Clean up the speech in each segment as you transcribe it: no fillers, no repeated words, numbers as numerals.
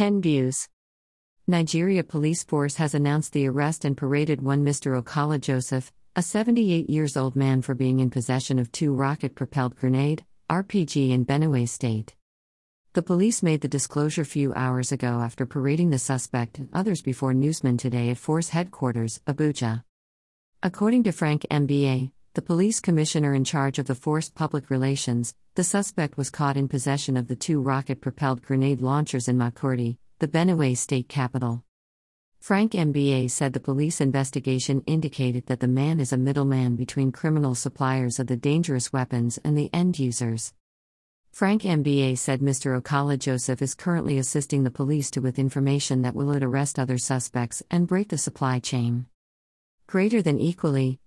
10 Views. Nigeria Police Force has announced the arrest and paraded one Mr. Okala Joseph, a 78-year-old man, for being in possession of two rocket-propelled grenade, RPG, in Benue State. The police made the disclosure few hours ago after parading the suspect and others before newsmen today at Force Headquarters, Abuja. According to Frank MBA, the police commissioner in charge of the Force Public Relations, the suspect was caught in possession of the two rocket-propelled grenade launchers in Makurdi, the Benue state capital. Frank MBA said the police investigation indicated that the man is a middleman between criminal suppliers of the dangerous weapons and the end users. Frank MBA said Mr. Okala Joseph is currently assisting the police with information that will arrest other suspects and break the supply chain.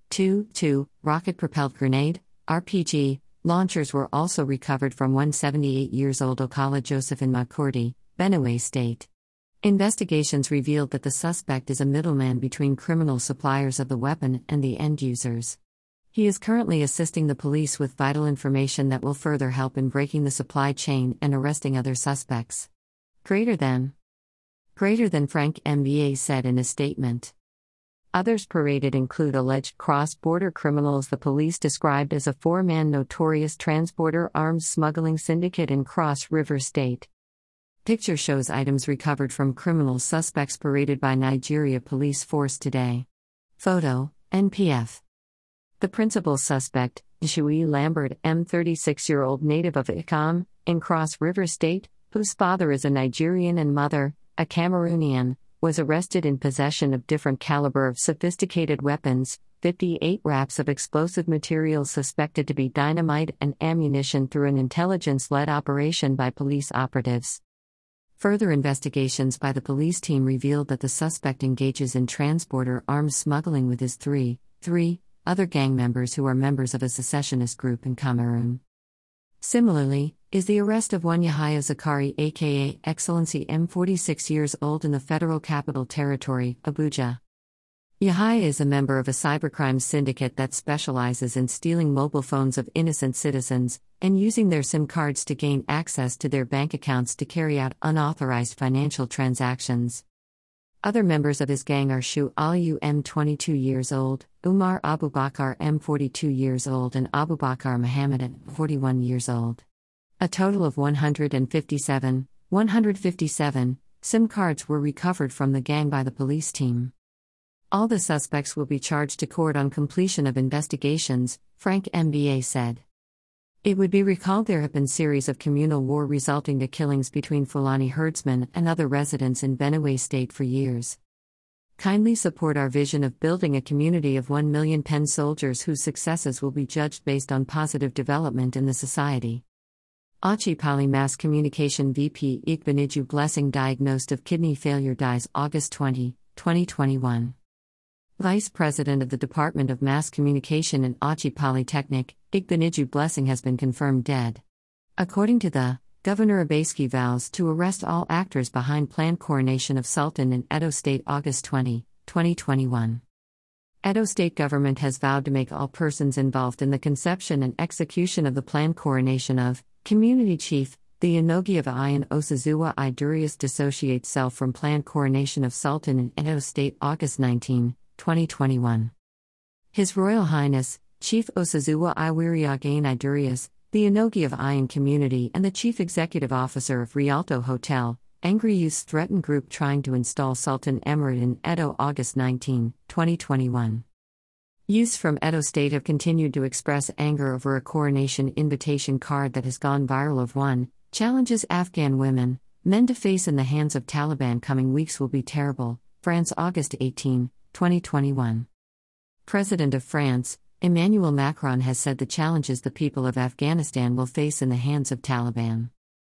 Two rocket-propelled grenade, RPG, launchers were also recovered from one 78-year-old Okala Joseph in Makurdi, Benue State. Investigations revealed that the suspect is a middleman between criminal suppliers of the weapon and the end users. He is currently assisting the police with vital information that will further help in breaking the supply chain and arresting other suspects. Greater than Frank MBA said in a statement. Others paraded include alleged cross-border criminals the police described as a four-man notorious transborder arms smuggling syndicate in Cross River State. Picture shows items recovered from criminal suspects paraded by Nigeria Police Force today. Photo, NPF. The principal suspect, Nshui Lambert, a 36-year-old native of Ikam, in Cross River State, whose father is a Nigerian and mother, a Cameroonian, was arrested in possession of different caliber of sophisticated weapons, 58 wraps of explosive materials suspected to be dynamite and ammunition through an intelligence-led operation by police operatives. Further investigations by the police team revealed that the suspect engages in transborder arms smuggling with his three other gang members who are members of a secessionist group in Cameroon. Similarly, is the arrest of one Yahya Zakari aka Excellency M, 46 years old, in the Federal Capital Territory, Abuja. Yahya is a member of a cybercrime syndicate that specializes in stealing mobile phones of innocent citizens and using their SIM cards to gain access to their bank accounts to carry out unauthorized financial transactions. Other members of his gang are Shu Aliyu M, 22 years old, Umar Abubakar M, 42 years old, and Abubakar Muhammadu, 41 years old. A total of 157 SIM cards were recovered from the gang by the police team. All the suspects will be charged to court on completion of investigations, Frank MBA said. It would be recalled there have been series of communal war resulting to killings between Fulani herdsmen and other residents in Benue State for years. Kindly support our vision of building a community of 1 million pen soldiers whose successes will be judged based on positive development in the society. Ochipali Mass Communication VP Igbeniju Blessing, diagnosed of kidney failure, dies August 20, 2021. Vice President of the Department of Mass Communication in Ochi Polytechnic, Igbeniju Blessing has been confirmed dead. According to the Governor, Abaski vows to arrest all actors behind planned coronation of Sultan in Edo State August 20, 2021. Edo State government has vowed to make all persons involved in the conception and execution of the planned coronation of Community Chief, the Enogi of Iyan Osazuwa Iwirioghen Iduarius, dissociate self from planned coronation of Sultan in Edo State August 19, 2021. His Royal Highness, Chief Osazuwa Iwirioghen Iduarius, the Enogi of Iyan Community and the Chief Executive Officer of Rialto Hotel, angry youths threaten group trying to install Sultan Emirate in Edo August 19, 2021. Youths from Edo State have continued to express anger over a coronation invitation card that has gone viral of one, challenges Afghan women, men to face in the hands of Taliban coming weeks will be terrible, France August 18, 2021. President of France, Emmanuel Macron, has said the challenges the people of Afghanistan will face in the hands of Taliban.